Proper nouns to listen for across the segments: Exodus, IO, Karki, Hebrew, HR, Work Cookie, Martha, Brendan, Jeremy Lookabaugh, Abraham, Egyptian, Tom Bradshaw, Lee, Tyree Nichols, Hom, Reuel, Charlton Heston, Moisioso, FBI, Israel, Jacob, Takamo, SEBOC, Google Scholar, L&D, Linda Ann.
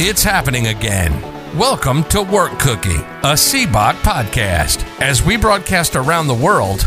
It's happening again. Welcome to Work Cookie, a SEBOC podcast. As we broadcast around the world,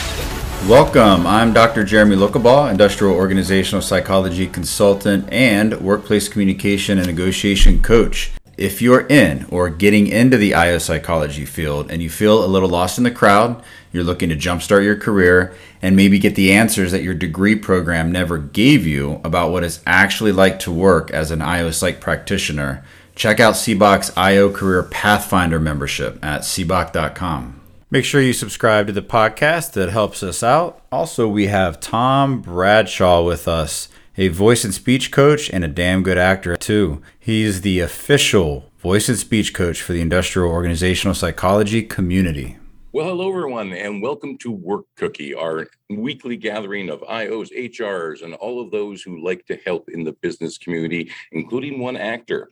Welcome. I'm Dr. Jeremy Lookabaugh, Industrial Organizational Psychology Consultant and Workplace Communication and Negotiation Coach. If you're in or getting into the IO psychology field and you feel a little lost in the crowd, you're looking to jumpstart your career and maybe get the answers that your degree program never gave you about what it's actually like to work as an IO psych practitioner, check out CBOC's IO Career Pathfinder membership at cboc.com. Make sure you subscribe to the podcast. That helps us out. Also, we have Tom Bradshaw with us, a voice and speech coach and a damn good actor, too. He's the official voice and speech coach for the Industrial Organizational Psychology community. Well, hello, everyone, and welcome to Work Cookie, our weekly gathering of IOs, HRs, and all of those who like to help in the business community, including one actor,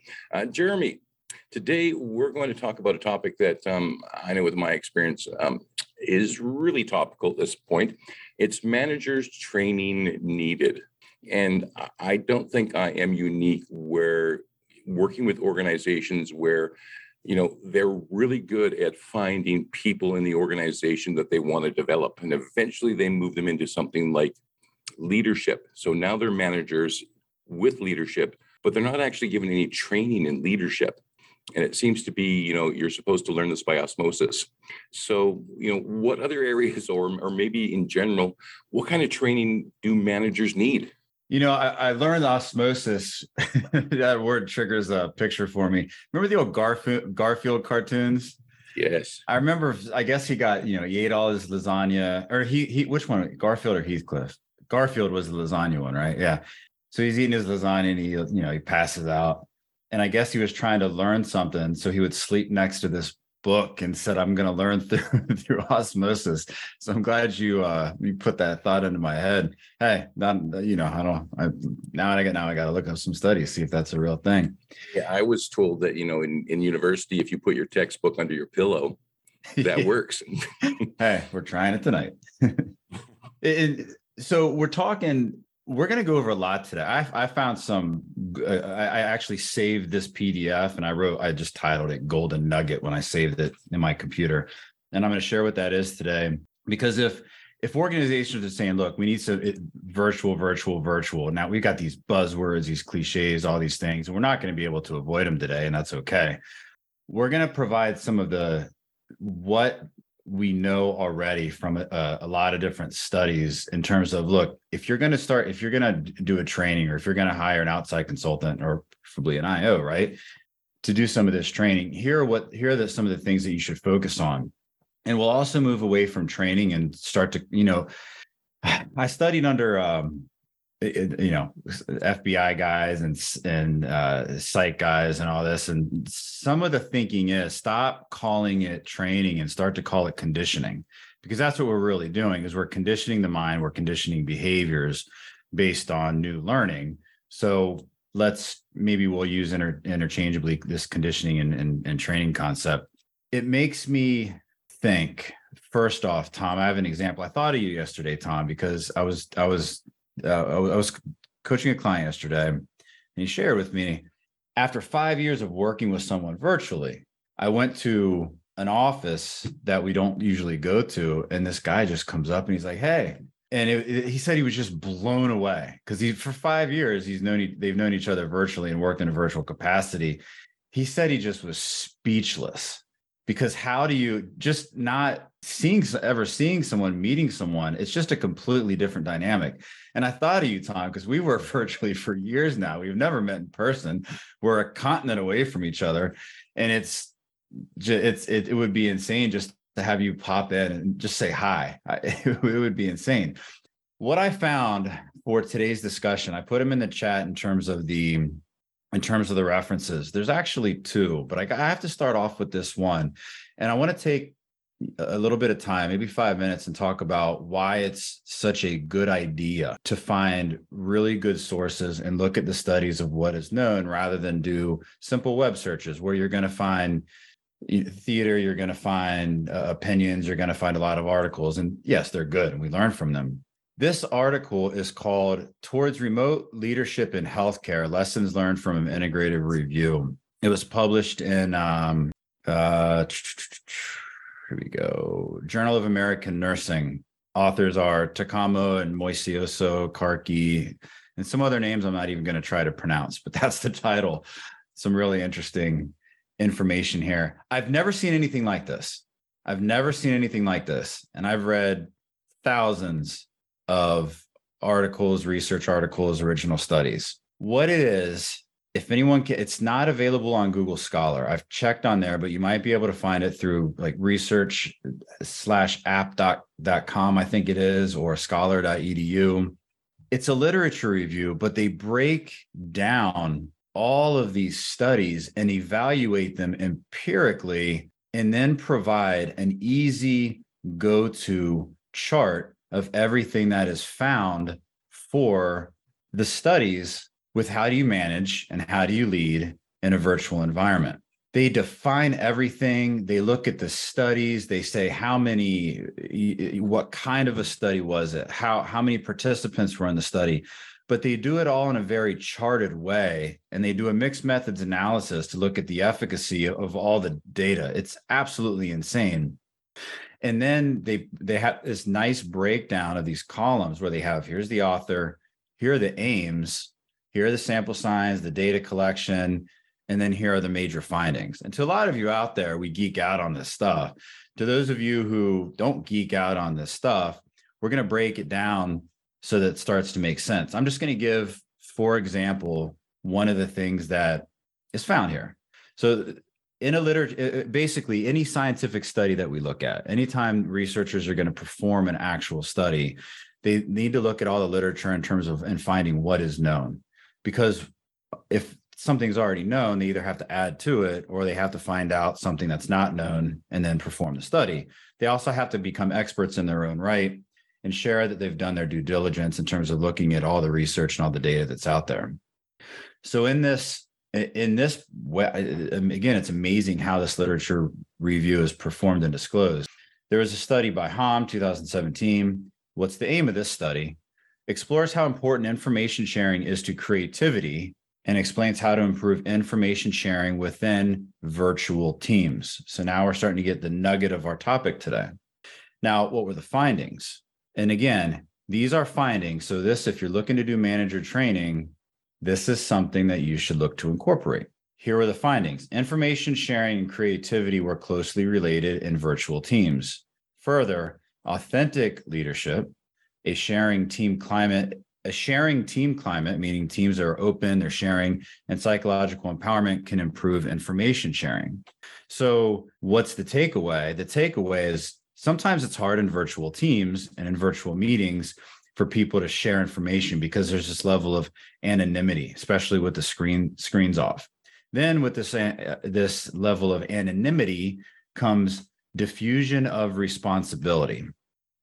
Jeremy. Today, we're going to talk about a topic that I know with my experience is really topical at this point. It's managers' training needed. And I don't think I am unique where working with organizations where, you know, they're really good at finding people in the organization that they want to develop. And eventually they move them into something like leadership. So now they're managers with leadership, but they're not actually given any training in leadership. And it seems to be, you know, you're supposed to learn this by osmosis. So, you know, what other areas or maybe in general, what kind of training do managers need? You know, I learned osmosis. That word triggers a picture for me. Remember the old Garfield cartoons? Yes. I remember, I guess he got, you know, he ate all his lasagna or he which one, Garfield or Heathcliff? Garfield was the lasagna one, right? Yeah. So he's eating his lasagna and he, you know, he passes out. And I guess he was trying to learn something. So he would sleep next to this book and said, I'm going to learn through osmosis. So I'm glad you put that thought into my head. Hey, not, you know, I got to look up some studies, see if that's a real thing. Yeah. I was told that, you know, in university, if you put your textbook under your pillow, that works. Hey, we're trying it tonight. So we're going to go over a lot today. I found some, I actually saved this PDF and I just titled it Golden Nugget when I saved it in my computer. And I'm going to share what that is today, because if organizations are saying, look, we need some virtual. Now we've got these buzzwords, these cliches, all these things, and we're not going to be able to avoid them today. And that's okay. We're going to provide some of what we know already from a lot of different studies in terms of, look, if you're going to do a training, or if you're going to hire an outside consultant or probably an IO, right, to do some of this training, here are some of the things that you should focus on. And we'll also move away from training and start to, you know, I studied under, you know, FBI guys and psych guys and all this. And some of the thinking is stop calling it training and start to call it conditioning, because that's what we're really doing is we're conditioning the mind. We're conditioning behaviors based on new learning. So we'll use interchangeably this conditioning and training concept. It makes me think, first off, Tom, I have an example. I thought of you yesterday, Tom, because I was coaching a client yesterday, and he shared with me, after 5 years of working with someone virtually, I went to an office that we don't usually go to, and this guy just comes up and he's like, hey, and he said he was just blown away, because for 5 years they've known each other virtually and worked in a virtual capacity. He said he just was speechless, because how do you just not seeing someone, meeting someone, it's just a completely different dynamic. And I thought of you, Tom, because we work virtually for years now. We've never met in person. We're a continent away from each other, and it would be insane just to have you pop in and just say hi. It would be insane. What I found for today's discussion, I put them in the chat in terms of the in terms of the references. There's actually two, but I have to start off with this one. And I want to take a little bit of time, maybe 5 minutes, and talk about why it's such a good idea to find really good sources and look at the studies of what is known rather than do simple web searches where you're going to find theater, you're going to find opinions, you're going to find a lot of articles. And yes, they're good and we learn from them. This article is called Towards Remote Leadership in Healthcare, Lessons Learned from an Integrative Review. It was published in, here we go, Journal of American Nursing. Authors are Takamo and Moisioso, Karki, and some other names I'm not even going to try to pronounce, but that's the title. Some really interesting information here. I've never seen anything like this. And I've read thousands of articles, research articles, original studies. What it is, if anyone can, it's not available on Google Scholar. I've checked on there, but you might be able to find it through like research/app.com, I think it is, or scholar.edu. It's a literature review, but they break down all of these studies and evaluate them empirically, and then provide an easy go-to chart of everything that is found for the studies with how do you manage and how do you lead in a virtual environment. They define everything. They look at the studies. They say how many, what kind of a study was it? How many participants were in the study? But they do it all in a very charted way, and they do a mixed methods analysis to look at the efficacy of all the data. It's absolutely insane. And then they have this nice breakdown of these columns where they have, here's the author, here are the aims, here are the sample size, the data collection, and then here are the major findings. And to a lot of you out there, we geek out on this stuff. To those of you who don't geek out on this stuff, we're going to break it down so that it starts to make sense. I'm just going to give, for example, one of the things that is found here. So in a literature, basically any scientific study that we look at, anytime researchers are going to perform an actual study, they need to look at all the literature in terms of and finding what is known. Because if something's already known, they either have to add to it or they have to find out something that's not known and then perform the study. They also have to become experts in their own right and share that they've done their due diligence in terms of looking at all the research and all the data that's out there. So in this way, again, it's amazing how this literature review is performed and disclosed. There was a study by Hom, 2017. What's the aim of this study? Explores how important information sharing is to creativity and explains how to improve information sharing within virtual teams. So now we're starting to get the nugget of our topic today. Now, what were the findings? And again, these are findings. So this, if you're looking to do manager training, this is something that you should look to incorporate. Here are the findings. Information sharing and creativity were closely related in virtual teams. Further, authentic leadership, a sharing team climate, meaning teams are open, they're sharing, and psychological empowerment can improve information sharing. So what's the takeaway? The takeaway is sometimes it's hard in virtual teams and in virtual meetings for people to share information because there's this level of anonymity, especially with the screens off. Then with this level of anonymity comes diffusion of responsibility.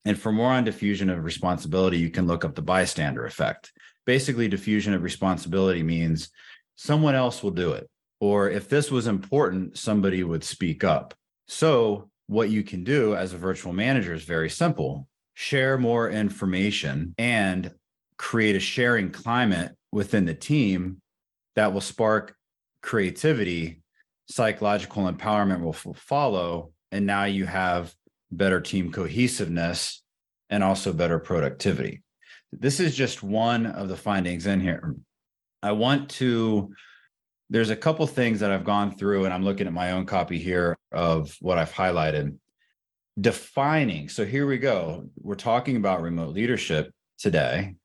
And for more on diffusion of responsibility, you can look up the bystander effect. Basically, diffusion of responsibility means someone else will do it, or if this was important, somebody would speak up. So what you can do as a virtual manager is very simple. Share more information and create a sharing climate within the team that will spark creativity. Psychological empowerment will follow, and now you have better team cohesiveness and also better productivity. This is just one of the findings in here. There's a couple things that I've gone through, and I'm looking at my own copy here of what I've highlighted. Defining. So here we go. We're talking about remote leadership today,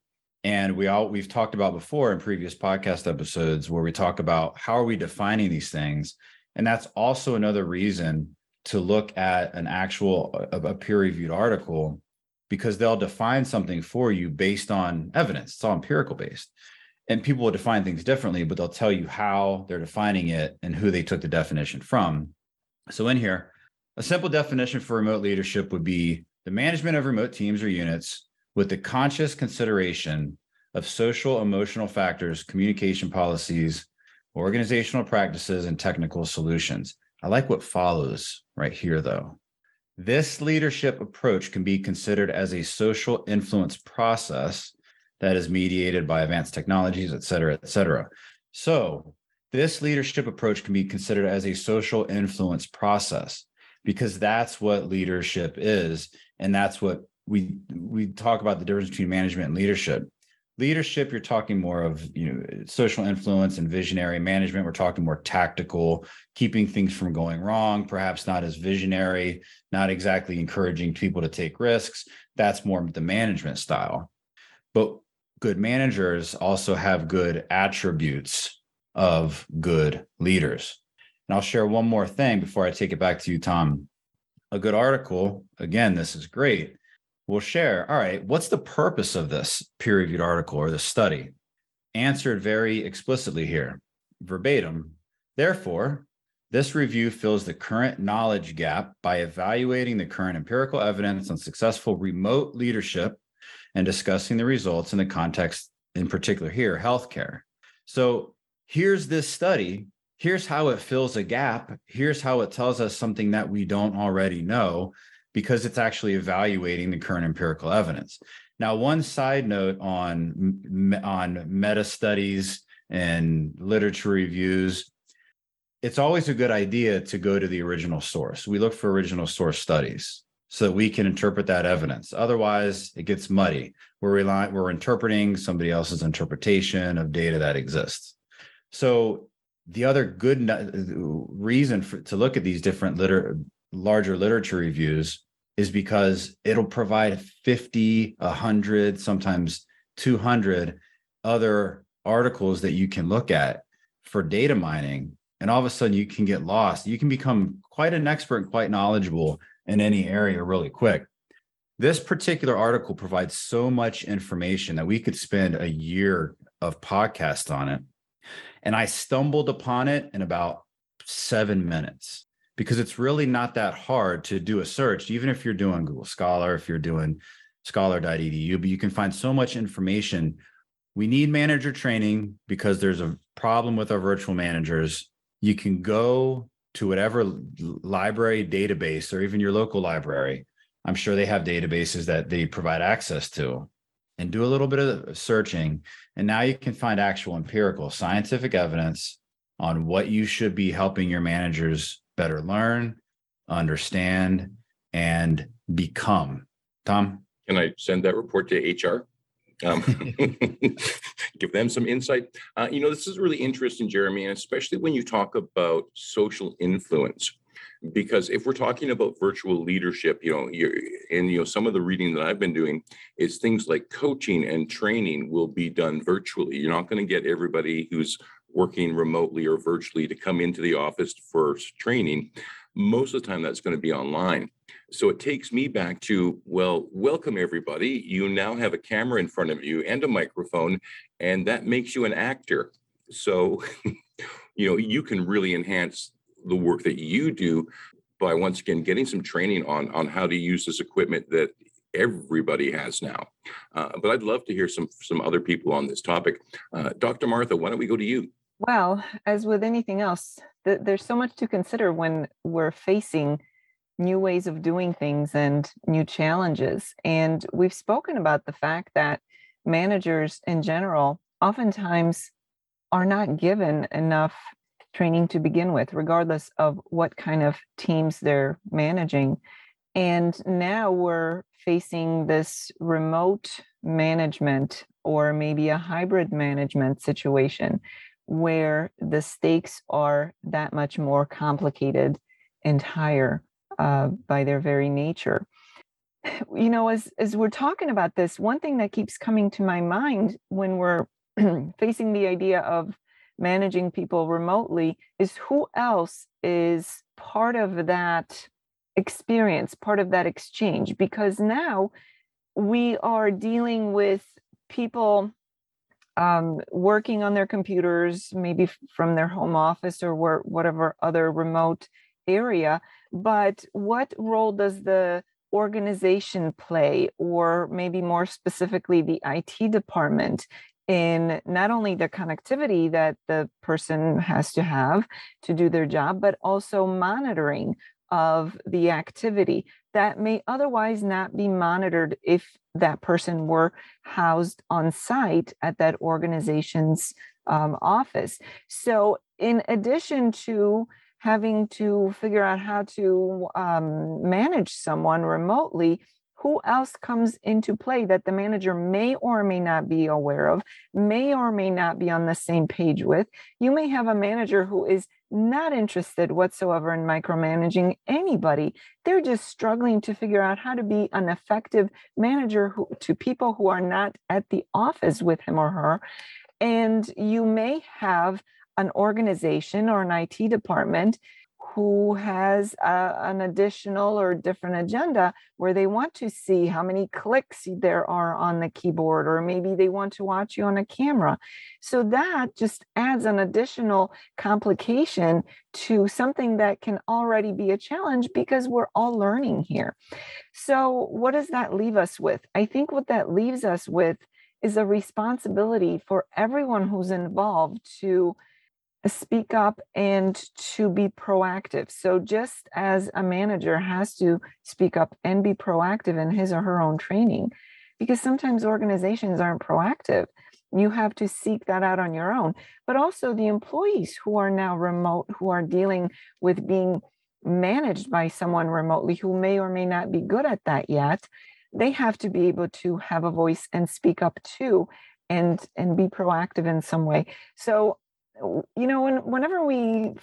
and we've talked about before in previous podcast episodes where we talk about how are we defining these things, and that's also another reason to look at an actual a peer-reviewed article because they'll define something for you based on evidence. It's all empirical based. and people will define things differently, but they'll tell you how they're defining it and who they took the definition from. So in here, a simple definition for remote leadership would be the management of remote teams or units with the conscious consideration of social, emotional factors, communication policies, organizational practices, and technical solutions. I like what follows right here, though. This leadership approach can be considered as a social influence process that is mediated by advanced technologies, et cetera, et cetera. So this leadership approach can be considered as a social influence process because that's what leadership is. And that's what we talk about, the difference between management and leadership. Leadership, you're talking more of, social influence and visionary management. We're talking more tactical, keeping things from going wrong, perhaps not as visionary, not exactly encouraging people to take risks. That's more the management style. But good managers also have good attributes of good leaders. And I'll share one more thing before I take it back to you, Tom. A good article, again, this is great. We'll share, all right, what's the purpose of this peer-reviewed article or this study? Answered very explicitly here, verbatim. Therefore, this review fills the current knowledge gap by evaluating the current empirical evidence on successful remote leadership and discussing the results in the context, in particular here, healthcare. So here's this study. Here's how it fills a gap. Here's how it tells us something that we don't already know, because it's actually evaluating the current empirical evidence. Now, one side note on meta studies and literature reviews, it's always a good idea to go to the original source. We look for original source studies so that we can interpret that evidence. Otherwise, it gets muddy. We're interpreting somebody else's interpretation of data that exists. So the other good reason to look at these different larger literature reviews is because it'll provide 50, 100, sometimes 200 other articles that you can look at for data mining. And all of a sudden you can get lost. You can become quite an expert and quite knowledgeable in any area really quick. This particular article provides so much information that we could spend a year of podcasts on it. And I stumbled upon it in about 7 minutes. Because it's really not that hard to do a search, even if you're doing Google Scholar, if you're doing scholar.edu, but you can find so much information. We need manager training because there's a problem with our virtual managers. You can go to whatever library database or even your local library. I'm sure they have databases that they provide access to, and do a little bit of searching. And now you can find actual empirical scientific evidence on what you should be helping your managers better learn, understand, and become. Tom? Can I send that report to HR? Give them some insight. This is really interesting, Jeremy, and especially when you talk about social influence, because if we're talking about virtual leadership, some of the reading that I've been doing is things like coaching and training will be done virtually. You're not going to get everybody who's working remotely or virtually to come into the office for training. Most of the time that's going to be online. So it takes me back to, welcome everybody. You now have a camera in front of you and a microphone, and that makes you an actor. So, you can really enhance the work that you do by once again, getting some training on how to use this equipment that everybody has now. But I'd love to hear some other people on this topic. Dr. Martha, why don't we go to you? Well, as with anything else, there's so much to consider when we're facing new ways of doing things and new challenges. And we've spoken about the fact that managers in general oftentimes are not given enough training to begin with, regardless of what kind of teams they're managing. And now we're facing this remote management or maybe a hybrid management situation, where the stakes are that much more complicated and higher by their very nature. As we're talking about this, one thing that keeps coming to my mind when we're facing the idea of managing people remotely is who else is part of that experience, part of that exchange, because now we are dealing with people working on their computers, maybe from their home office or whatever other remote area. But what role does the organization play, or maybe more specifically the IT department, in not only the connectivity that the person has to have to do their job, but also monitoring of the activity that may otherwise not be monitored if that person were housed on site at that organization's office? So in addition to having to figure out how to manage someone remotely, who else comes into play that the manager may or may not be aware of, may or may not be on the same page with? You may have a manager who is not interested whatsoever in micromanaging anybody. They're just struggling to figure out how to be an effective manager to people who are not at the office with him or her. And you may have an organization or an IT department who has an additional or different agenda, where they want to see how many clicks there are on the keyboard, or maybe they want to watch you on a camera. So that just adds an additional complication to something that can already be a challenge, because we're all learning here. So what does that leave us with? I think what that leaves us with is a responsibility for everyone who's involved to speak up and to be proactive. So just as a manager has to speak up and be proactive in his or her own training, because sometimes organizations aren't proactive, you have to seek that out on your own. But also the employees who are now remote, who are dealing with being managed by someone remotely who may or may not be good at that yet, they have to be able to have a voice and speak up too, and be proactive in some way. So, you know, whenever we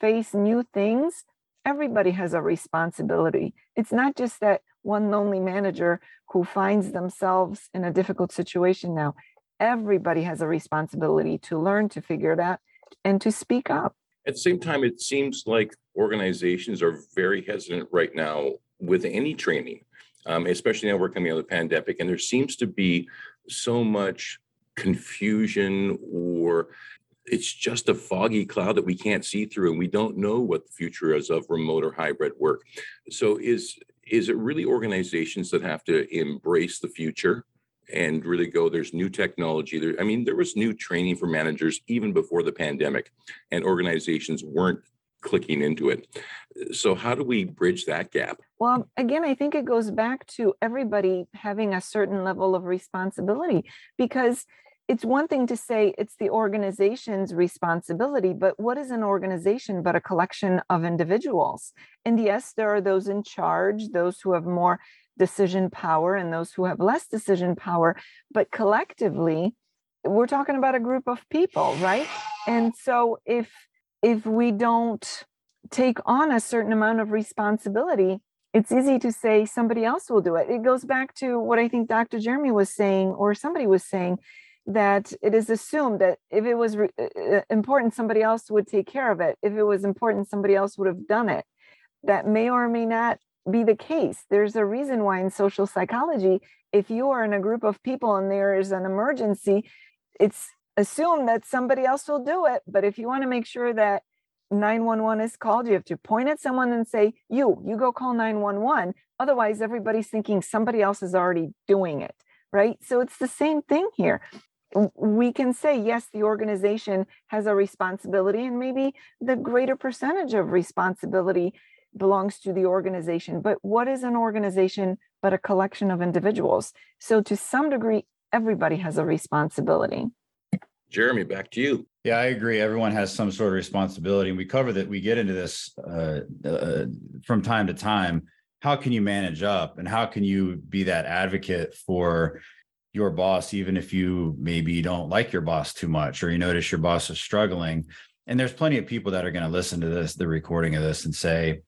face new things, everybody has a responsibility. It's not just that one lonely manager who finds themselves in a difficult situation now. Everybody has a responsibility to learn, to figure it out, and to speak up. At the same time, it seems like organizations are very hesitant right now with any training. Especially now we're coming out of the pandemic, and there seems to be so much confusion, or it's just a foggy cloud that we can't see through, and we don't know what the future is of remote or hybrid work. So is it really organizations that have to embrace the future and really go, there's new technology there? I mean, there was new training for managers even before the pandemic, and organizations weren't clicking into it. So how do we bridge that gap? Well, again, I think it goes back to everybody having a certain level of responsibility, because it's one thing to say it's the organization's responsibility, but what is an organization but a collection of individuals? And yes, there are those in charge, those who have more decision power and those who have less decision power, but collectively, we're talking about a group of people, right? And so if we don't take on a certain amount of responsibility, it's easy to say somebody else will do it. It goes back to what I think Dr. Jeremy was saying, or somebody was saying, that it is assumed that if it was important, somebody else would take care of it. If it was important, somebody else would have done it. That may or may not be the case. There's a reason why in social psychology, if you are in a group of people and there is an emergency, it's assume that somebody else will do it. But if you want to make sure that 911 is called, you have to point at someone and say, you go call 911. Otherwise, everybody's thinking somebody else is already doing it, right? So it's the same thing here. We can say, yes, the organization has a responsibility, and maybe the greater percentage of responsibility belongs to the organization. But what is an organization but a collection of individuals? So to some degree, everybody has a responsibility. Jeremy, back to you. Yeah, I agree. Everyone has some sort of responsibility, and we cover that. We get into this from time to time. How can you manage up, and how can you be that advocate for your boss, even if you maybe don't like your boss too much, or you notice your boss is struggling? And there's plenty of people that are going to listen to this, the recording of this, and say,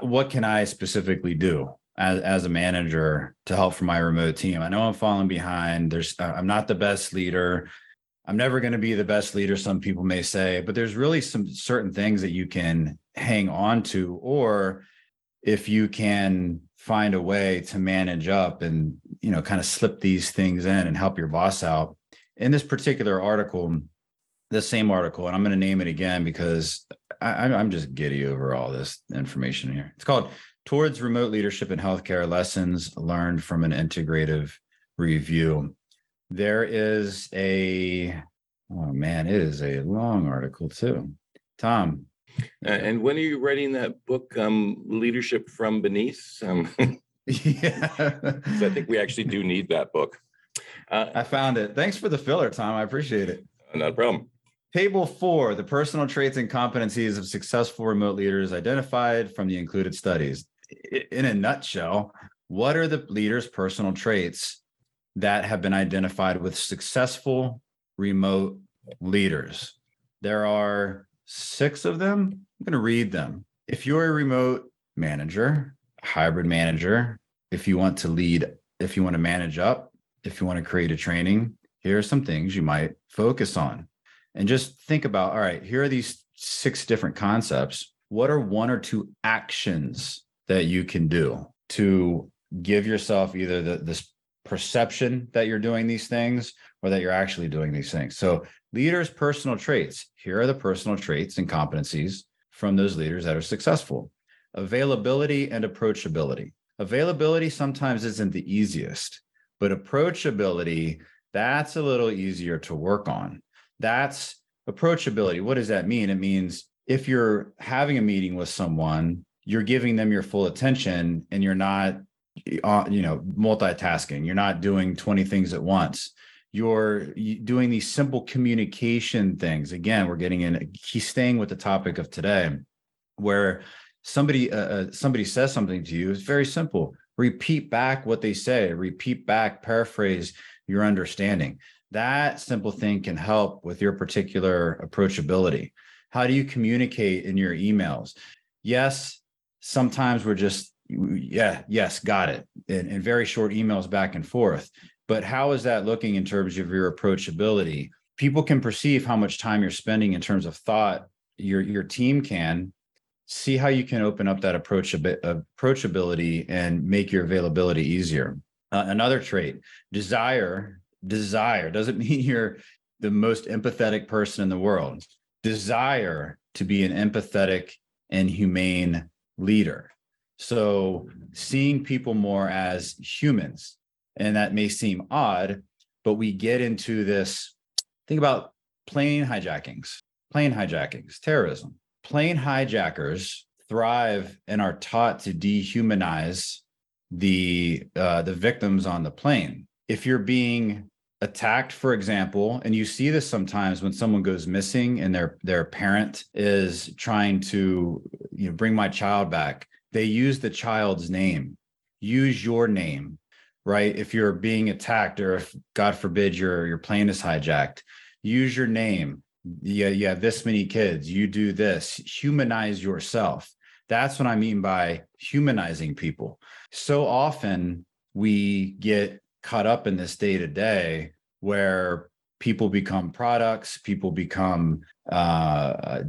what can I specifically do as a manager to help for my remote team? I know I'm falling behind. I'm not the best leader. I'm never going to be the best leader, some people may say, but there's really some certain things that you can hang on to, or if you can find a way to manage up and, you know, kind of slip these things in and help your boss out, in this particular article, the same article, and I'm going to name it again because I'm just giddy over all this information here. It's called Towards Remote Leadership in Healthcare, Lessons Learned from an Integrative Review. There is a, oh man, it is a long article too. Tom. And when are you writing that book, Leadership from Beneath? Yeah. So I think we actually do need that book. I found it. Thanks for the filler, Tom. I appreciate it. Not a problem. Table 4, the personal traits and competencies of successful remote leaders identified from the included studies. In a nutshell, what are the leaders' personal traits that have been identified with successful remote leaders? There are 6 of them. I'm going to read them. If you're a remote manager, hybrid manager, if you want to lead, if you want to manage up, if you want to create a training, here are some things you might focus on. And just think about, all right, here are these 6 different concepts. What are 1 or 2 actions that you can do to give yourself either this perception that you're doing these things or that you're actually doing these things? So leaders' personal traits. Here are the personal traits and competencies from those leaders that are successful. Availability and approachability. Availability sometimes isn't the easiest, but approachability, that's a little easier to work on. That's approachability. What does that mean? It means if you're having a meeting with someone, you're giving them your full attention and you're not, multitasking. You're not doing 20 things at once. You're doing these simple communication things. Again, we're getting in, he's staying with the topic of today, where somebody says something to you. It's very simple. Repeat back what they say, paraphrase your understanding. That simple thing can help with your particular approachability. How do you communicate in your emails? Yes, sometimes we're just, yes, got it, and very short emails back and forth. But how is that looking in terms of your approachability? People can perceive how much time you're spending in terms of thought. Your team can see how you can open up that approachability and make your availability easier. Another trait, desire. Desire doesn't mean you're the most empathetic person in the world. Desire to be an empathetic and humane leader. So seeing people more as humans, and that may seem odd, but we get into this. Think about plane hijackings, terrorism. Plane hijackers thrive and are taught to dehumanize the victims on the plane. If you're being attacked, for example, and you see this sometimes when someone goes missing and their parent is trying to, bring my child back, they use the child's name. Use your name, right? If you're being attacked or if, God forbid, your plane is hijacked, use your name. Yeah, you have this many kids, you do this, humanize yourself. That's what I mean by humanizing people. So often we get caught up in this day to day where people become products, people become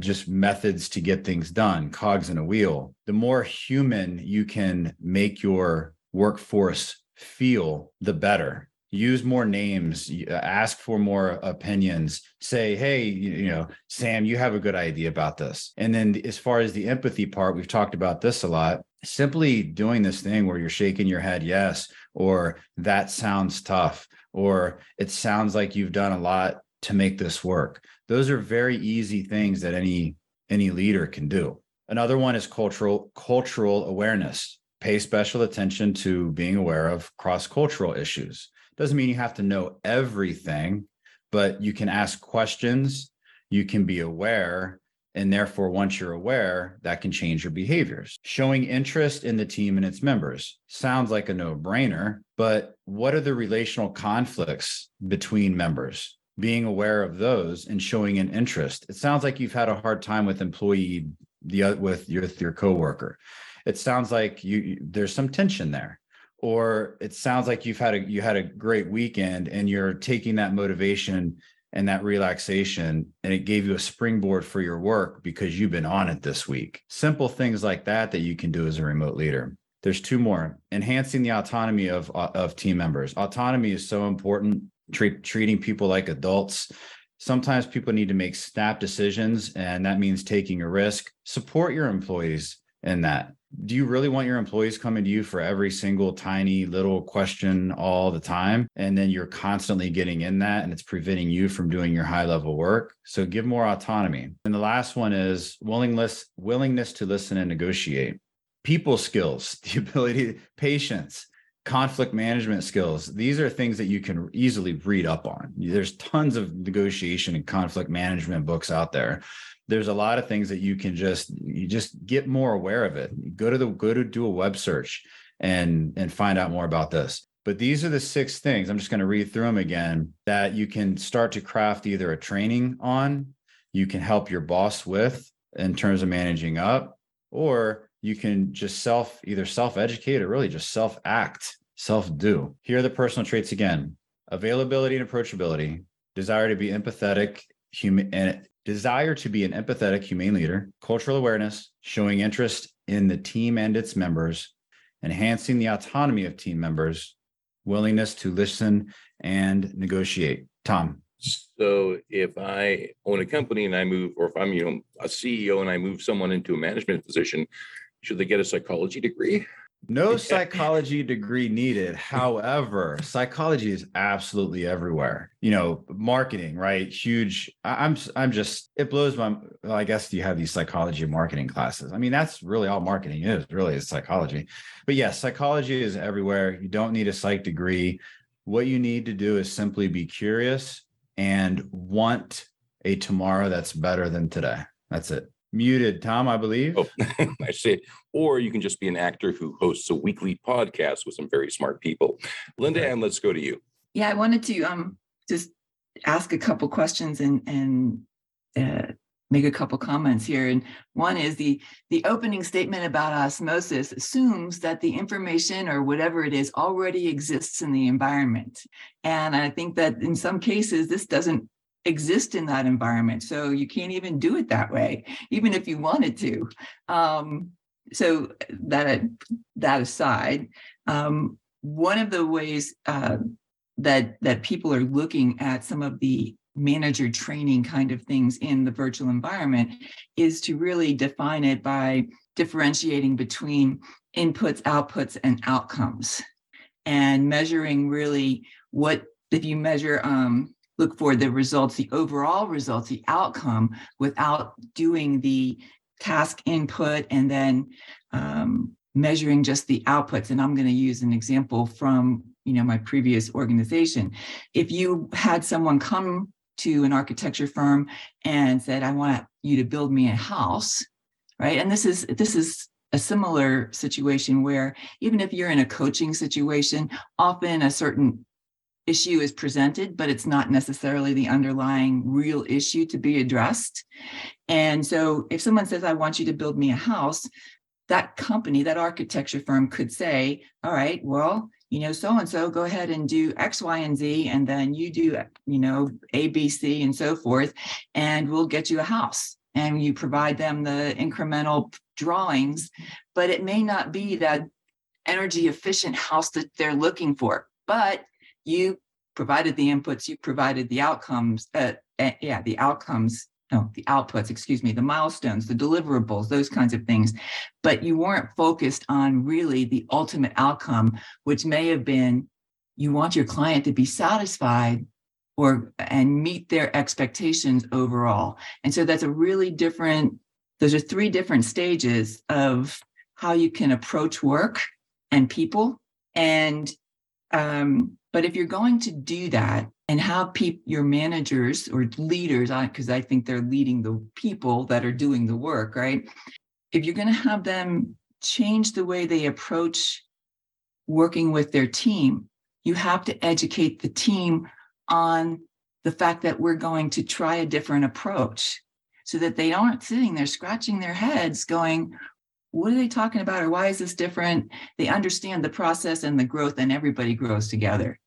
just methods to get things done, cogs in a wheel. The more human you can make your workforce feel, the better. Use more names, ask for more opinions, say, hey, Sam, you have a good idea about this. And then as far as the empathy part, we've talked about this a lot, simply doing this thing where you're shaking your head, yes, or that sounds tough, or it sounds like you've done a lot to make this work. Those are very easy things that any leader can do. Another one is cultural awareness. Pay special attention to being aware of cross-cultural issues. Doesn't mean you have to know everything, but you can ask questions, you can be aware, and therefore once you're aware, that can change your behaviors. Showing interest in the team and its members sounds like a no-brainer, but what are the relational conflicts between members? Being aware of those and showing an interest. It sounds like you've had a hard time with your coworker. It sounds like there's some tension there. Or it sounds like you had a great weekend and you're taking that motivation and that relaxation, and it gave you a springboard for your work because you've been on it this week. Simple things like that you can do as a remote leader. There's 2 more. Enhancing the autonomy of team members. Autonomy is so important. treating people like adults. Sometimes people need to make snap decisions, and that means taking a risk. Support your employees in that. Do you really want your employees coming to you for every single tiny little question all the time? And then you're constantly getting in that, and it's preventing you from doing your high level work. So give more autonomy. And the last one is willingness to listen and negotiate. People skills, the ability, patience, conflict management skills. These are things that you can easily read up on. There's tons of negotiation and conflict management books out there. There's a lot of things that you can just get more aware of it. Go to do a web search and find out more about this. But these are the 6 things. I'm just going to read through them again that you can start to craft either a training on, you can help your boss with in terms of managing up, or you can just self-educate or really just self-act, self-do. Here are the personal traits again: availability and approachability, desire to be an empathetic, humane leader, cultural awareness, showing interest in the team and its members, enhancing the autonomy of team members, willingness to listen and negotiate. Tom. So if I own a company and I move, or if I'm a CEO and I move someone into a management position, should they get a psychology degree? No psychology degree needed. However, psychology is absolutely everywhere. Marketing, right? Huge. It blows my mind. Well, I guess you have these psychology and marketing classes. I mean, that's really all marketing is, really, is psychology. But yes, psychology is everywhere. You don't need a psych degree. What you need to do is simply be curious and want a tomorrow that's better than today. That's it. Muted, Tom, I believe. Oh, I see. Or you can just be an actor who hosts a weekly podcast with some very smart people. Linda Ann, let's go to you. Yeah, I wanted to just ask a couple questions and make a couple comments here. And one is the opening statement about osmosis assumes that the information or whatever it is already exists in the environment. And I think that in some cases, this doesn't exist in that environment. So you can't even do it that way, even if you wanted to. So that aside, one of the ways that people are looking at some of the manager training kind of things in the virtual environment is to really define it by differentiating between inputs, outputs, and outcomes, and measuring really what, if you measure look for the results, the overall results, the outcome, without doing the task input and then measuring just the outputs. And I'm going to use an example from my previous organization. If you had someone come to an architecture firm and said, "I want you to build me a house," right? And this is a similar situation where even if you're in a coaching situation, often a certain issue is presented, but it's not necessarily the underlying real issue to be addressed. And so if someone says, "I want you to build me a house," that company, that architecture firm could say, "All right, well, so-and-so, go ahead and do X, Y, and Z, and then you do, A, B, C, and so forth, and we'll get you a house." And you provide them the incremental drawings, but it may not be that energy efficient house that they're looking for, but you provided the inputs, you provided the outcomes, the outputs, the milestones, the deliverables, those kinds of things. But you weren't focused on really the ultimate outcome, which may have been you want your client to be satisfied and meet their expectations overall. And so that's those are 3 different stages of how you can approach work and people. And but if you're going to do that and have your managers or leaders, because I think they're leading the people that are doing the work, right? If you're going to have them change the way they approach working with their team, you have to educate the team on the fact that we're going to try a different approach so that they aren't sitting there scratching their heads going, "What are they talking about?" or "Why is this different?" They understand the process and the growth, and everybody grows together.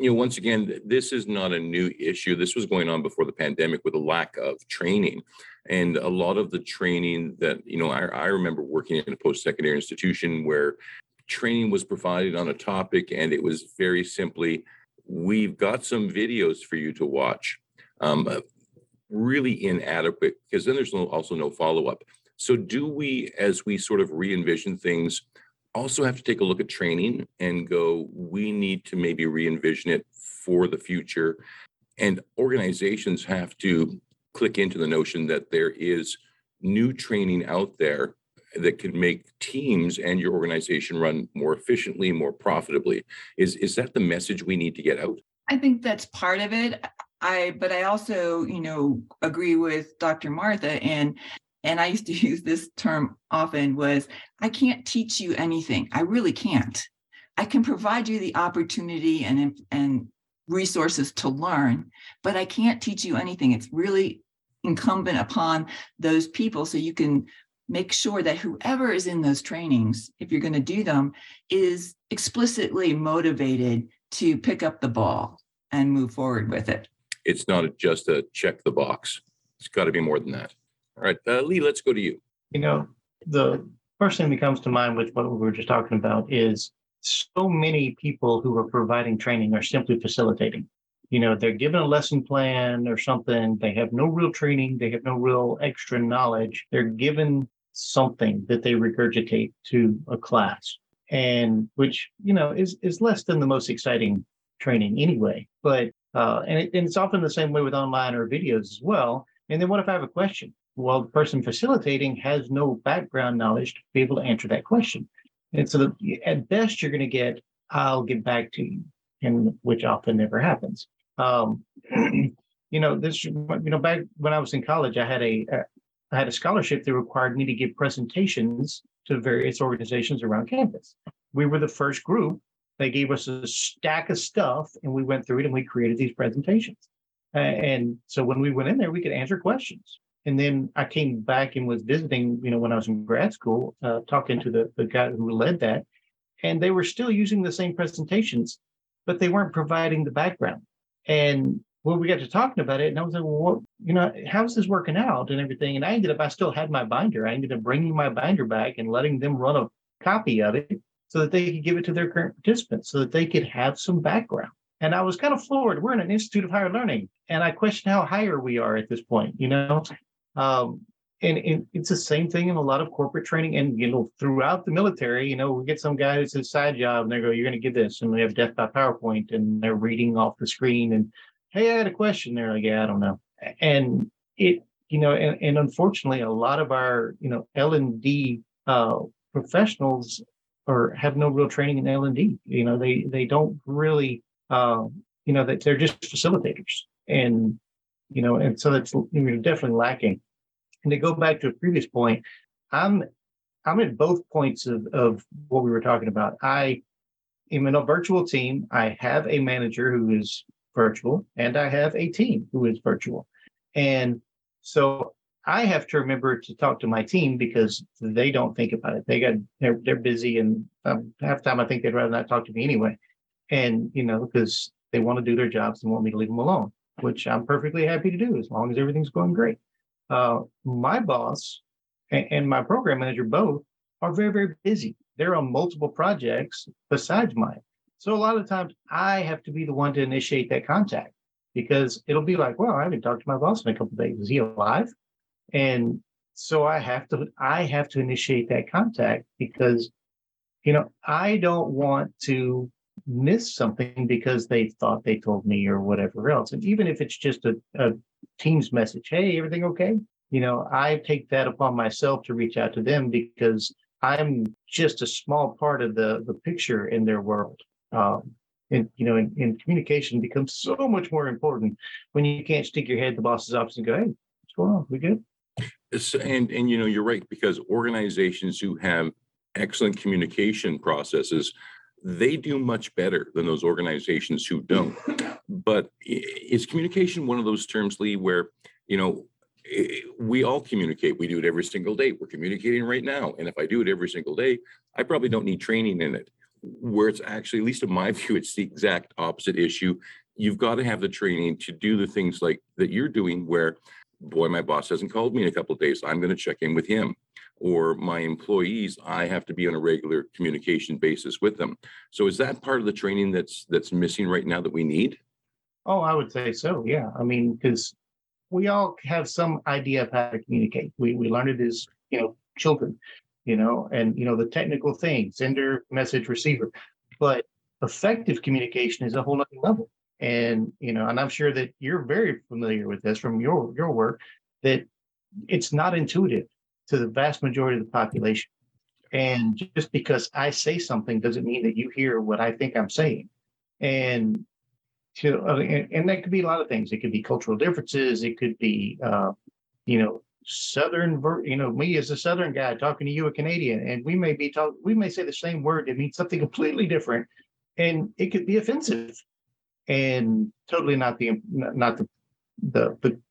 Once again, this is not a new issue. This was going on before the pandemic with a lack of training. And a lot of the training that, I remember working in a post-secondary institution where training was provided on a topic, and it was very simply, we've got some videos for you to watch. Really inadequate, because then there's also no follow-up. So do we, as we sort of re-envision things, also have to take a look at training and go, we need to maybe re-envision it for the future? And organizations have to click into the notion that there is new training out there that could make teams and your organization run more efficiently, more profitably. Is that the message we need to get out? I think that's part of it. But I also, agree with Dr. Martha, and I used to use this term often, was I can't teach you anything. I really can't. I can provide you the opportunity and resources to learn, but I can't teach you anything. It's really incumbent upon those people. So you can make sure that whoever is in those trainings, if you're going to do them, is explicitly motivated to pick up the ball and move forward with it. It's not just a check the box. It's got to be more than that. All right, Lee, let's go to you. The first thing that comes to mind with what we were just talking about is so many people who are providing training are simply facilitating. They're given a lesson plan or something. They have no real training. They have no real extra knowledge. They're given something that they regurgitate to a class, and which, is less than the most exciting training anyway. But and it's often the same way with online or videos as well. And then what if I have a question? Well, the person facilitating has no background knowledge to be able to answer that question. And so at best, you're going to get, I'll get back to you, and which often never happens. Back when I was in college, I had a scholarship that required me to give presentations to various organizations around campus. We were the first group. They gave us a stack of stuff, and we went through it, and we created these presentations. And so when we went in there, we could answer questions. And then I came back and was visiting, when I was in grad school, talking to the guy who led that, and they were still using the same presentations, but they weren't providing the background. And when we got to talking about it, and I was like, how's this working out and everything? And I still had my binder. I ended up bringing my binder back and letting them run a copy of it so that they could give it to their current participants so that they could have some background. And I was kind of floored. We're in an institute of higher learning, and I question how higher we are at this point, And it's the same thing in a lot of corporate training and, throughout the military, we get some guy who's his side job and they go, you're going to get this. And we have death by PowerPoint and they're reading off the screen and, hey, I had a question. They're like, yeah, I don't know. And it, and unfortunately, a lot of our, L&D professionals have no real training in L&D. They don't really, that they're just facilitators and, and so that's definitely lacking. And to go back to a previous point, I'm at both points of what we were talking about. I am in a virtual team. I have a manager who is virtual, and I have a team who is virtual. And so I have to remember to talk to my team because they don't think about it. They're busy, and half the time I think they'd rather not talk to me anyway. And, because they want to do their jobs and want me to leave them alone, which I'm perfectly happy to do as long as everything's going great. My boss and my program manager both are very, very busy. They're on multiple projects besides mine. So a lot of times I have to be the one to initiate that contact because it'll be like, well, I haven't talked to my boss in a couple of days. Is he alive? And so I have to initiate that contact because, I don't want to miss something because they thought they told me or whatever else. And even if it's just a Teams message, hey, everything okay? I take that upon myself to reach out to them because I'm just a small part of the picture in their world. And communication becomes so much more important when you can't stick your head in the boss's office and go, hey, what's going on? We good? And you're right, because organizations who have excellent communication processes, they do much better than those organizations who don't. But is communication one of those terms, Lee, where, we all communicate. We do it every single day. We're communicating right now. And if I do it every single day, I probably don't need training in it. Where it's actually, at least in my view, it's the exact opposite issue. You've got to have the training to do the things like that you're doing where, boy, my boss hasn't called me in a couple of days. I'm going to check in with him. or my employees, I have to be on a regular communication basis with them. So is that part of the training that's missing right now that we need? Oh, I would say so. Yeah. I mean, because we all have some idea of how to communicate. We learn it as, children, and, the technical things, sender, message, receiver, but effective communication is a whole nother level. And, and I'm sure that you're very familiar with this from your work, that it's not intuitive to the vast majority of the population. And just because I say something doesn't mean that you hear what I think I'm saying. And that could be a lot of things. It could be cultural differences. It could be, Southern, me as a Southern guy talking to you, a Canadian, and we may say the same word that means something completely different, and it could be offensive, and totally not the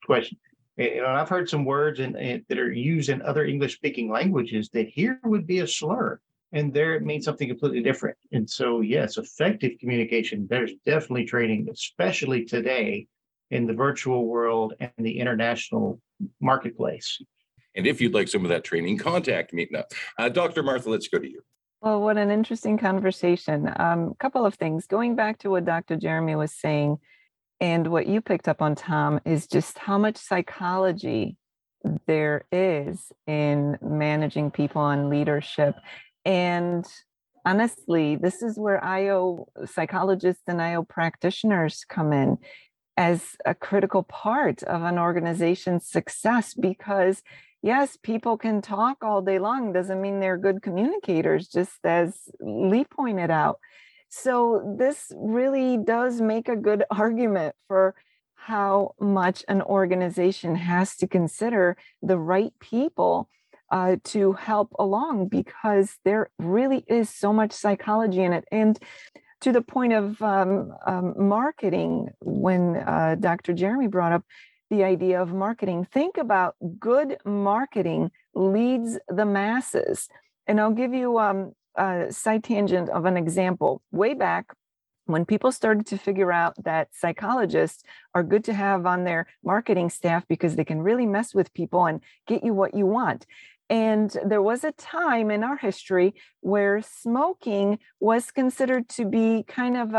question. And I've heard some words and that are used in other English-speaking languages that here would be a slur, and there it means something completely different. And so, yes, effective communication, there's definitely training, especially today in the virtual world and the international marketplace. And if you'd like some of that training, contact me. Now, Dr. Martha, let's go to you. Well, what an interesting conversation. A couple of things. Going back to what Dr. Jeremy was saying, and what you picked up on, Tom, is just how much psychology there is in managing people and leadership. And honestly, this is where IO psychologists and IO practitioners come in as a critical part of an organization's success, because yes, people can talk all day long, doesn't mean they're good communicators, just as Lee pointed out. So this really does make a good argument for how much an organization has to consider the right people to help along, because there really is so much psychology in it. And to the point of marketing, when Dr. Jeremy brought up the idea of marketing, think about good marketing leads the masses. And I'll give you a side tangent of an example. Way back when people started to figure out that psychologists are good to have on their marketing staff because they can really mess with people and get you what you want. And there was a time in our history where smoking was considered to be kind of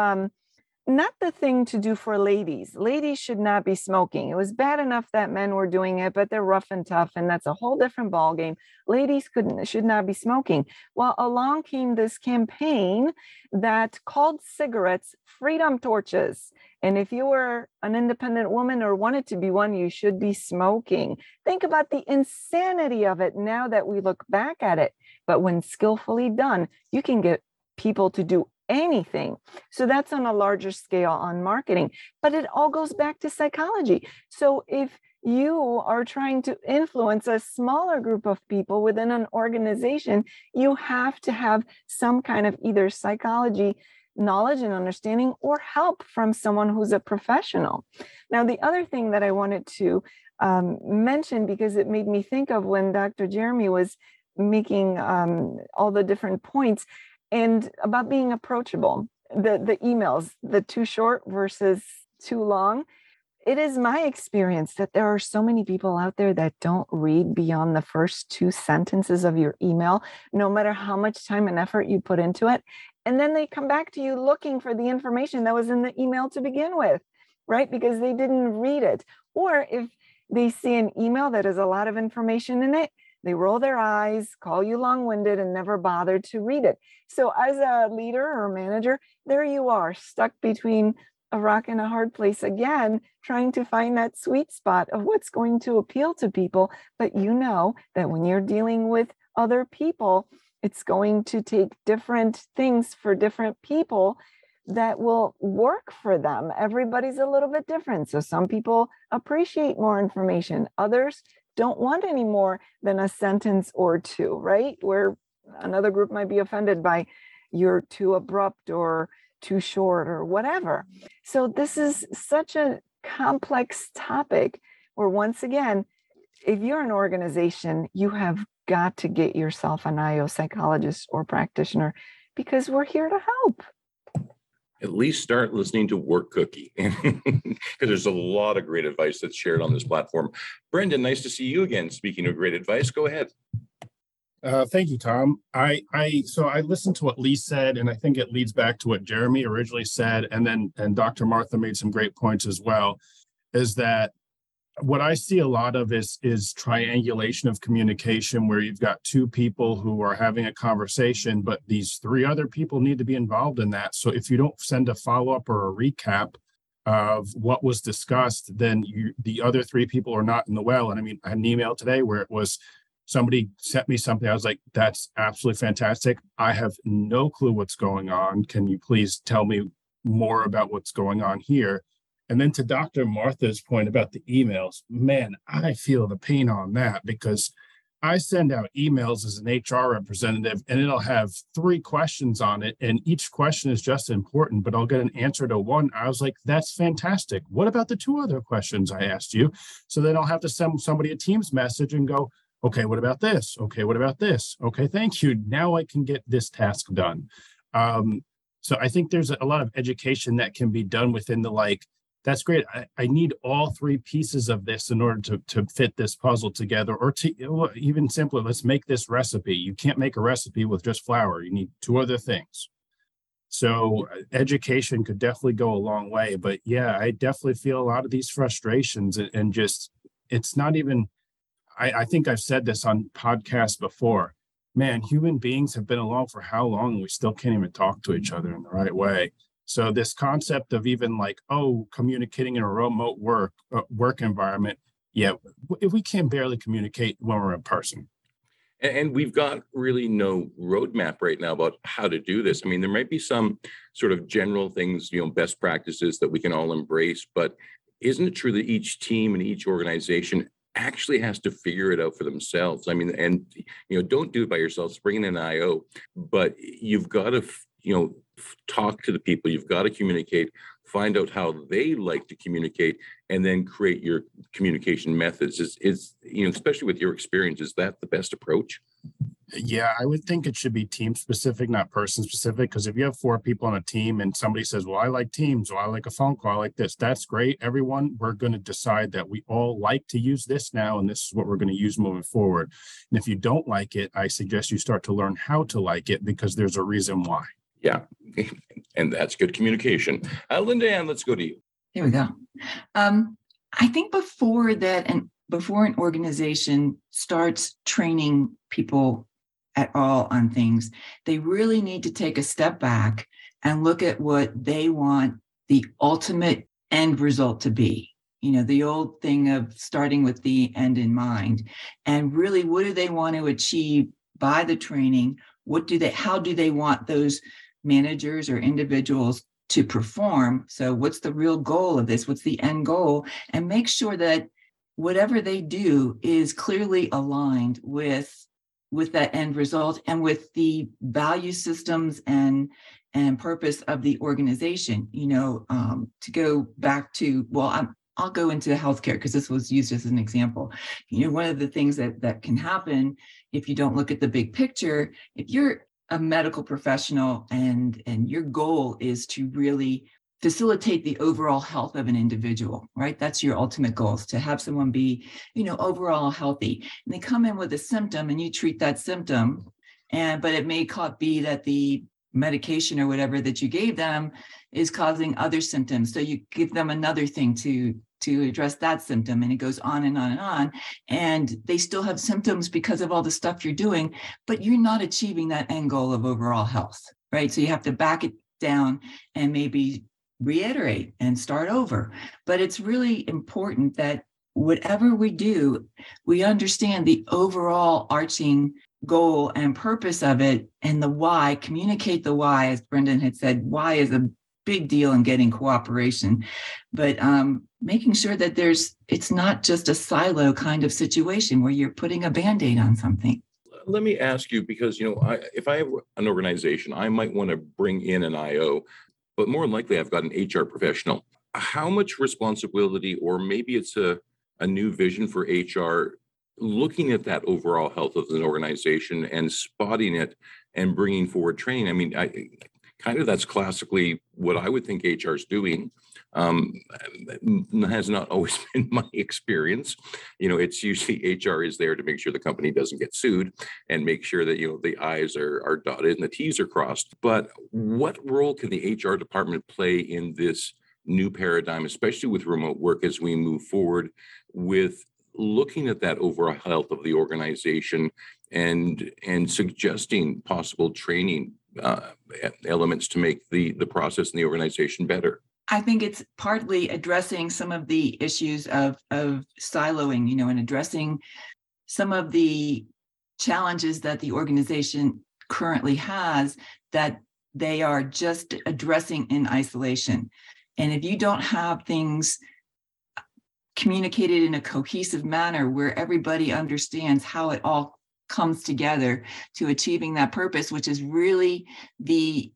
not the thing to do for ladies. Ladies should not be smoking. It was bad enough that men were doing it, but they're rough and tough, and that's a whole different ballgame. Ladies should not be smoking. Well, along came this campaign that called cigarettes freedom torches. And if you were an independent woman or wanted to be one, you should be smoking. Think about the insanity of it now that we look back at it. But when skillfully done, you can get people to do anything. So that's on a larger scale on marketing, but it all goes back to psychology. So if you are trying to influence a smaller group of people within an organization, you have to have some kind of either psychology knowledge and understanding or help from someone who's a professional. Now, the other thing that I wanted to mention, because it made me think of when Dr. Jeremy was making all the different points, and about being approachable, the emails, the too short versus too long. It is my experience that there are so many people out there that don't read beyond the first two sentences of your email, no matter how much time and effort you put into it. And then they come back to you looking for the information that was in the email to begin with, right? Because they didn't read it. Or if they see an email that has a lot of information in it, they roll their eyes, call you long-winded, and never bother to read it. So as a leader or manager, there you are, stuck between a rock and a hard place again, trying to find that sweet spot of what's going to appeal to people. But you know that when you're dealing with other people, it's going to take different things for different people that will work for them. Everybody's a little bit different. So some people appreciate more information. Others don't want any more than a sentence or two, right? Where another group might be offended by you're too abrupt or too short or whatever. So this is such a complex topic where, once again, if you're an organization, you have got to get yourself an IO psychologist or practitioner, because we're here to help. At least start listening to Work Cookie, because there's a lot of great advice that's shared on this platform. Brendan, nice to see you again. Speaking of great advice, go ahead. Thank you, Tom. So I listened to what Lee said, and I think it leads back to what Jeremy originally said, and Dr. Martha made some great points as well, is that what I see a lot of is triangulation of communication, where you've got two people who are having a conversation, but these three other people need to be involved in that. So if you don't send a follow-up or a recap of what was discussed, then the other three people are not in the well. And I mean, I had an email today where it was, somebody sent me something. I was like, that's absolutely fantastic. I have no clue what's going on. Can you please tell me more about what's going on here? And then to Dr. Martha's point about the emails, man, I feel the pain on that, because I send out emails as an HR representative and it'll have three questions on it. And each question is just important, but I'll get an answer to one. I was like, that's fantastic. What about the two other questions I asked you? So then I'll have to send somebody a Teams message and go, okay, what about this? Okay, what about this? Okay, thank you. Now I can get this task done. So I think there's a lot of education that can be done within the like, that's great. I need all three pieces of this in order to fit this puzzle together, or to even simpler, let's make this recipe. You can't make a recipe with just flour. You need two other things. So education could definitely go a long way. But yeah, I definitely feel a lot of these frustrations and just, it's not even, I think I've said this on podcasts before, man, human beings have been alone for how long and we still can't even talk to each other in the right way. So this concept of even like, oh, communicating in a remote work environment, yeah, we can barely communicate when we're in person. And we've got really no roadmap right now about how to do this. I mean, there might be some sort of general things, you know, best practices that we can all embrace, but isn't it true that each team and each organization actually has to figure it out for themselves? I mean, and, you know, don't do it by yourselves, bring in an IO, but you've got to, you know, talk to the people, you've got to communicate, find out how they like to communicate, and then create your communication methods. Is you know, especially with your experience, is that the best approach? Yeah, I would think it should be team specific, not person specific, because if you have four people on a team and somebody says, well, I like Teams, well, I like a phone call, I like this, that's great. Everyone, we're going to decide that we all like to use this now, and this is what we're going to use moving forward. And if you don't like it, I suggest you start to learn how to like it, because there's a reason why. Yeah, and that's good communication. Linda Ann, let's go to you. There we go. I think before that, and before an organization starts training people at all on things, they really need to take a step back and look at what they want the ultimate end result to be. You know, the old thing of starting with the end in mind, and really, what do they want to achieve by the training? What do they, how do they want those managers or individuals to perform? So what's the real goal of this? What's the end goal? And make sure that whatever they do is clearly aligned with that end result and with the value systems and purpose of the organization. You know, to go back to, well, I'll go into healthcare because this was used as an example. You know, one of the things that can happen if you don't look at the big picture, if you're a medical professional and your goal is to really facilitate the overall health of an individual, right? That's your ultimate goal, is to have someone be, you know, overall healthy. And they come in with a symptom and you treat that symptom, but it may be that the medication or whatever that you gave them is causing other symptoms. So you give them another thing to address that symptom, and it goes on and on and on. And they still have symptoms because of all the stuff you're doing, but you're not achieving that end goal of overall health, right? So you have to back it down and maybe reiterate and start over. But it's really important that whatever we do, we understand the overall arching goal and purpose of it and the why. Communicate the why, as Brendan had said. Why is a big deal in getting cooperation, but making sure that it's not just a silo kind of situation where you're putting a Band-Aid on something. Let me ask you, because, you know, if I have an organization, I might want to bring in an IO, but more than likely I've got an HR professional. How much responsibility, or maybe it's a new vision for HR, looking at that overall health of an organization and spotting it and bringing forward training? I mean, kind of that's classically what I would think HR is doing. Has not always been my experience. You know, it's usually HR is there to make sure the company doesn't get sued and make sure that, you know, the I's are dotted and the T's are crossed. But what role can the HR department play in this new paradigm, especially with remote work, as we move forward with looking at that overall health of the organization and suggesting possible training elements to make the process and the organization better? I think it's partly addressing some of the issues of siloing, you know, and addressing some of the challenges that the organization currently has that they are just addressing in isolation. And if you don't have things communicated in a cohesive manner where everybody understands how it all comes together to achieving that purpose, which is really the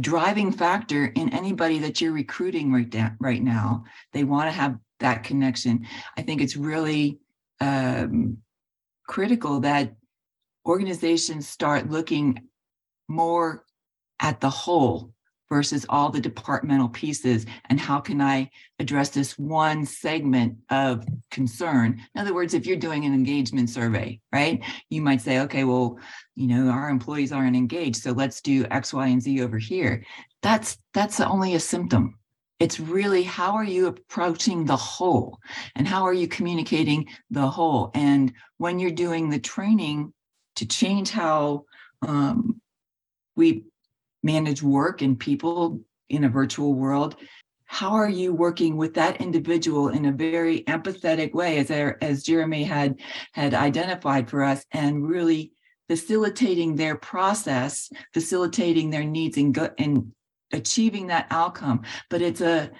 driving factor in anybody that you're recruiting right now. They want to have that connection. I think it's really critical that organizations start looking more at the whole versus all the departmental pieces, and how can I address this one segment of concern? In other words, if you're doing an engagement survey, right, you might say, okay, well, you know, our employees aren't engaged, so let's do X, Y, and Z over here. That's only a symptom. It's really, how are you approaching the whole, and how are you communicating the whole? And when you're doing the training to change how we manage work and people in a virtual world, how are you working with that individual in a very empathetic way, as Jeremy had identified for us, and really facilitating their process, facilitating their needs and achieving that outcome? But it's a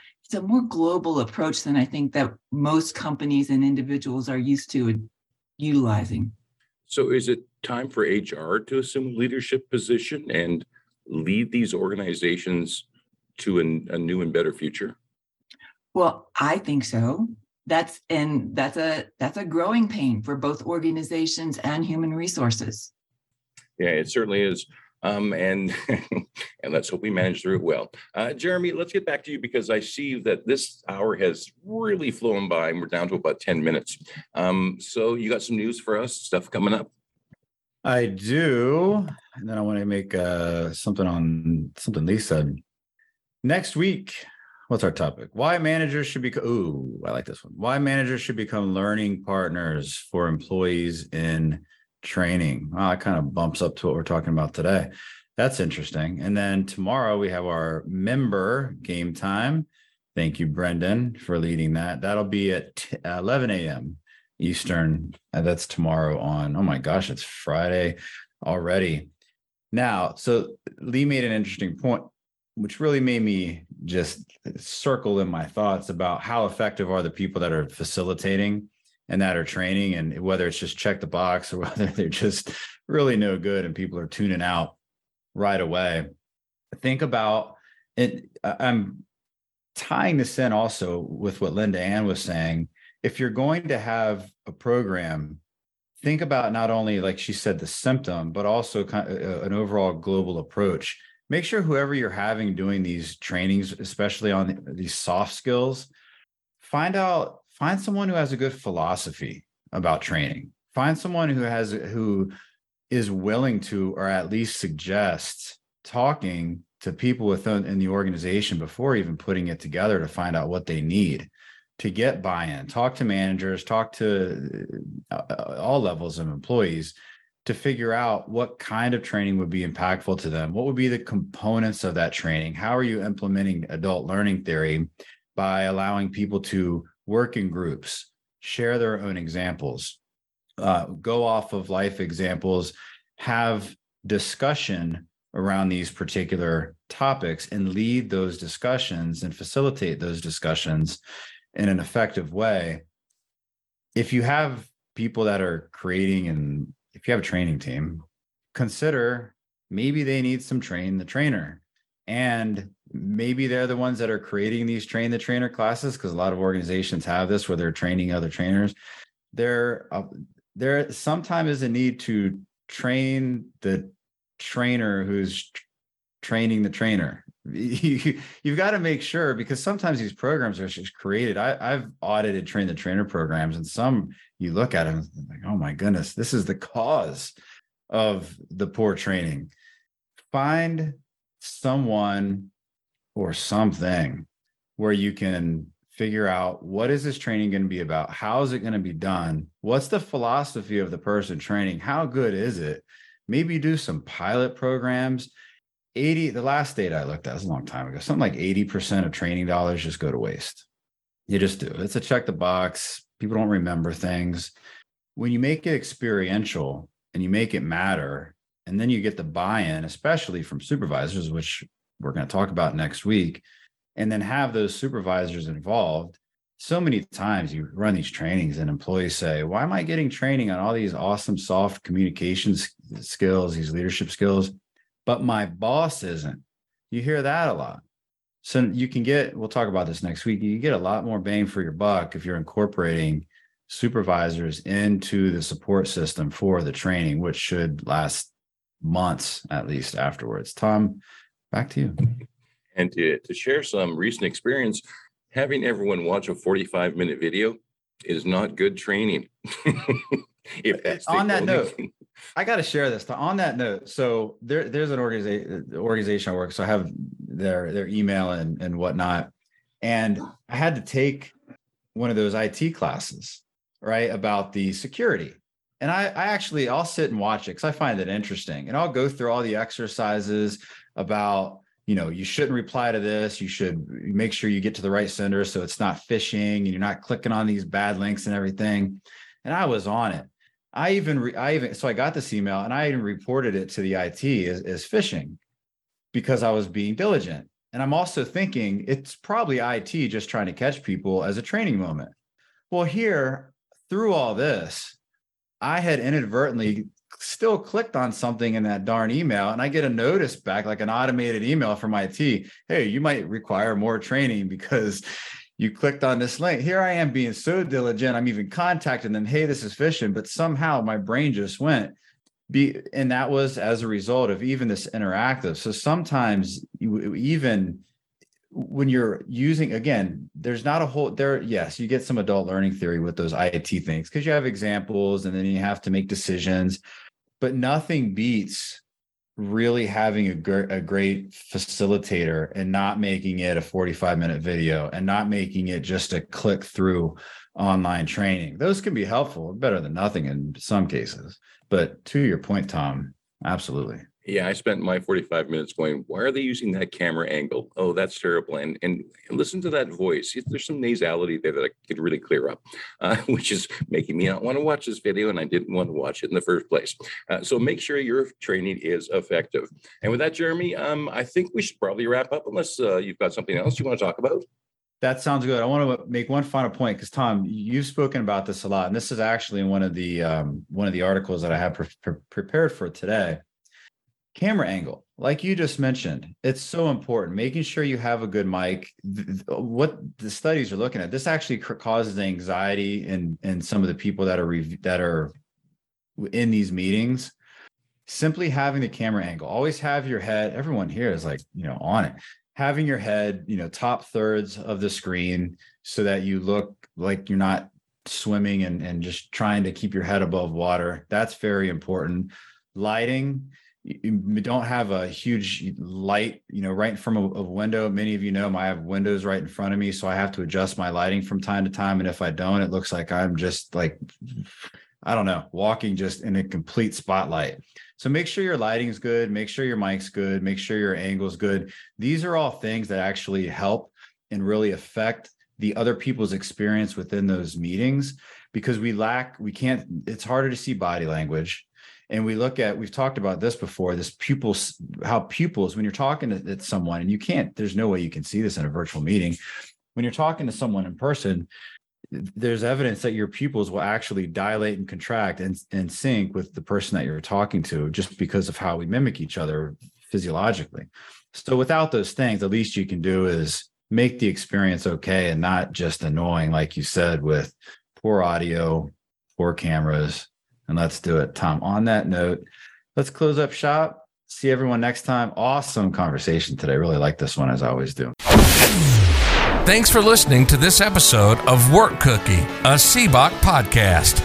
more global approach than I think that most companies and individuals are used to utilizing. So is it time for HR to assume leadership position and lead these organizations to a new and better future? Well, I think so. That's a growing pain for both organizations and human resources. Yeah, it certainly is. And let's hope we manage through it well. Jeremy, let's get back to you, because I see that this hour has really flown by and we're down to about 10 minutes. So you got some news for us, stuff coming up? I do. And then I want to make something on something Lee said. Next week, what's our topic? Why managers should become, I like this one. Why managers should become learning partners for employees in training. It kind of bumps up to what we're talking about today. That's interesting. And then tomorrow we have our member game time. Thank you, Brendan, for leading that. That'll be at 11 a.m. Eastern. That's tomorrow on, oh my gosh, it's Friday already. Now, so Lee made an interesting point, which really made me just circle in my thoughts about how effective are the people that are facilitating and that are training, and whether it's just check the box or whether they're just really no good and people are tuning out right away. Think about it. I'm tying this in also with what Linda Ann was saying. If you're going to have a program, think about not only, like she said, the symptom, but also kind of an overall global approach. Make sure whoever you're having doing these trainings, especially on these soft skills, find someone who has a good philosophy about training. Find someone who is willing to, or at least suggest, talking to people in the organization before even putting it together to find out what they need. To get buy-in, talk to managers, talk to all levels of employees to figure out what kind of training would be impactful to them. What would be the components of that training? How are you implementing adult learning theory by allowing people to work in groups, share their own examples, go off of life examples, have discussion around these particular topics, and lead those discussions and facilitate those discussions in an effective way? If you have people that are creating, and if you have a training team, consider maybe they need some train the trainer, and maybe they're the ones that are creating these train the trainer classes, because a lot of organizations have this where they're training other trainers. There sometimes is a need to train the trainer who's training the trainer. You've got to make sure, because sometimes these programs are just created. I've audited train the trainer programs, and some you look at them and like, oh my goodness, this is the cause of the poor training. Find someone or something where you can figure out, what is this training going to be about? How is it going to be done? What's the philosophy of the person training? How good is it? Maybe do some pilot programs. The last data I looked at was a long time ago, something like 80% of training dollars just go to waste. You just do. It's a check the box. People don't remember things. When you make it experiential and you make it matter, and then you get the buy-in, especially from supervisors, which we're going to talk about next week, and then have those supervisors involved. So many times you run these trainings and employees say, why am I getting training on all these awesome soft communication skills, these leadership skills, but my boss isn't? You hear that a lot. So you can get, we'll talk about this next week, you get a lot more bang for your buck if you're incorporating supervisors into the support system for the training, which should last months at least afterwards. Tom, back to you. And to share some recent experience, having everyone watch a 45-minute video is not good training. If that's on that note, I got to share this. On that note, so there's an organization I work. So I have their email and whatnot. And I had to take one of those IT classes, right, about the security. And I'll sit and watch it because I find it interesting. And I'll go through all the exercises about, you know, you shouldn't reply to this. You should make sure you get to the right sender so it's not phishing and you're not clicking on these bad links and everything. And I was on it. So I got this email and I even reported it to the IT as phishing because I was being diligent. And I'm also thinking it's probably IT just trying to catch people as a training moment. Well, here through all this, I had inadvertently still clicked on something in that darn email, and I get a notice back, like an automated email from IT. Hey, you might require more training because you clicked on this link. Here I am being so diligent. I'm even contacting them. Hey, this is phishing, but somehow my brain just went. And that was as a result of even this interactive. So sometimes even when you're using, again, there's not a whole there. Yes, you get some adult learning theory with those IT things because you have examples and then you have to make decisions, but nothing beats really having a great facilitator and not making it a 45-minute video and not making it just a click through online training. Those can be helpful, better than nothing in some cases. But to your point, Tom, absolutely. Yeah, I spent my 45 minutes going, why are they using that camera angle? Oh, that's terrible. And listen to that voice. There's some nasality there that I could really clear up, which is making me not want to watch this video, and I didn't want to watch it in the first place. So make sure your training is effective. And with that, Jeremy, I think we should probably wrap up unless you've got something else you want to talk about. That sounds good. I want to make one final point because, Tom, you've spoken about this a lot, and this is actually one of the articles that I have prepared for today. Camera angle, like you just mentioned, it's so important. Making sure you have a good mic. What the studies are looking at, this actually causes anxiety in some of the people that are in these meetings. Simply having the camera angle, always have your head. Everyone here is like, you know, on it. Having your head, you know, top thirds of the screen so that you look like you're not swimming and just trying to keep your head above water. That's very important. Lighting. You don't have a huge light, you know, right in front of a window. Many of you know I have windows right in front of me, so I have to adjust my lighting from time to time. And if I don't, it looks like I'm just like, I don't know, walking just in a complete spotlight. So make sure your lighting's good. Make sure your mic's good. Make sure your angle's good. These are all things that actually help and really affect the other people's experience within those meetings because it's harder to see body language. And we've talked about this before, how pupils, when you're talking to someone, and there's no way you can see this in a virtual meeting. When you're talking to someone in person, there's evidence that your pupils will actually dilate and contract and sync with the person that you're talking to just because of how we mimic each other physiologically. So without those things, the least you can do is make the experience okay and not just annoying, like you said, with poor audio, poor cameras. And let's do it, Tom. On that note, let's close up shop. See everyone next time. Awesome conversation today. Really like this one, as I always do. Thanks for listening to this episode of Work Cookie, a SEBOC podcast.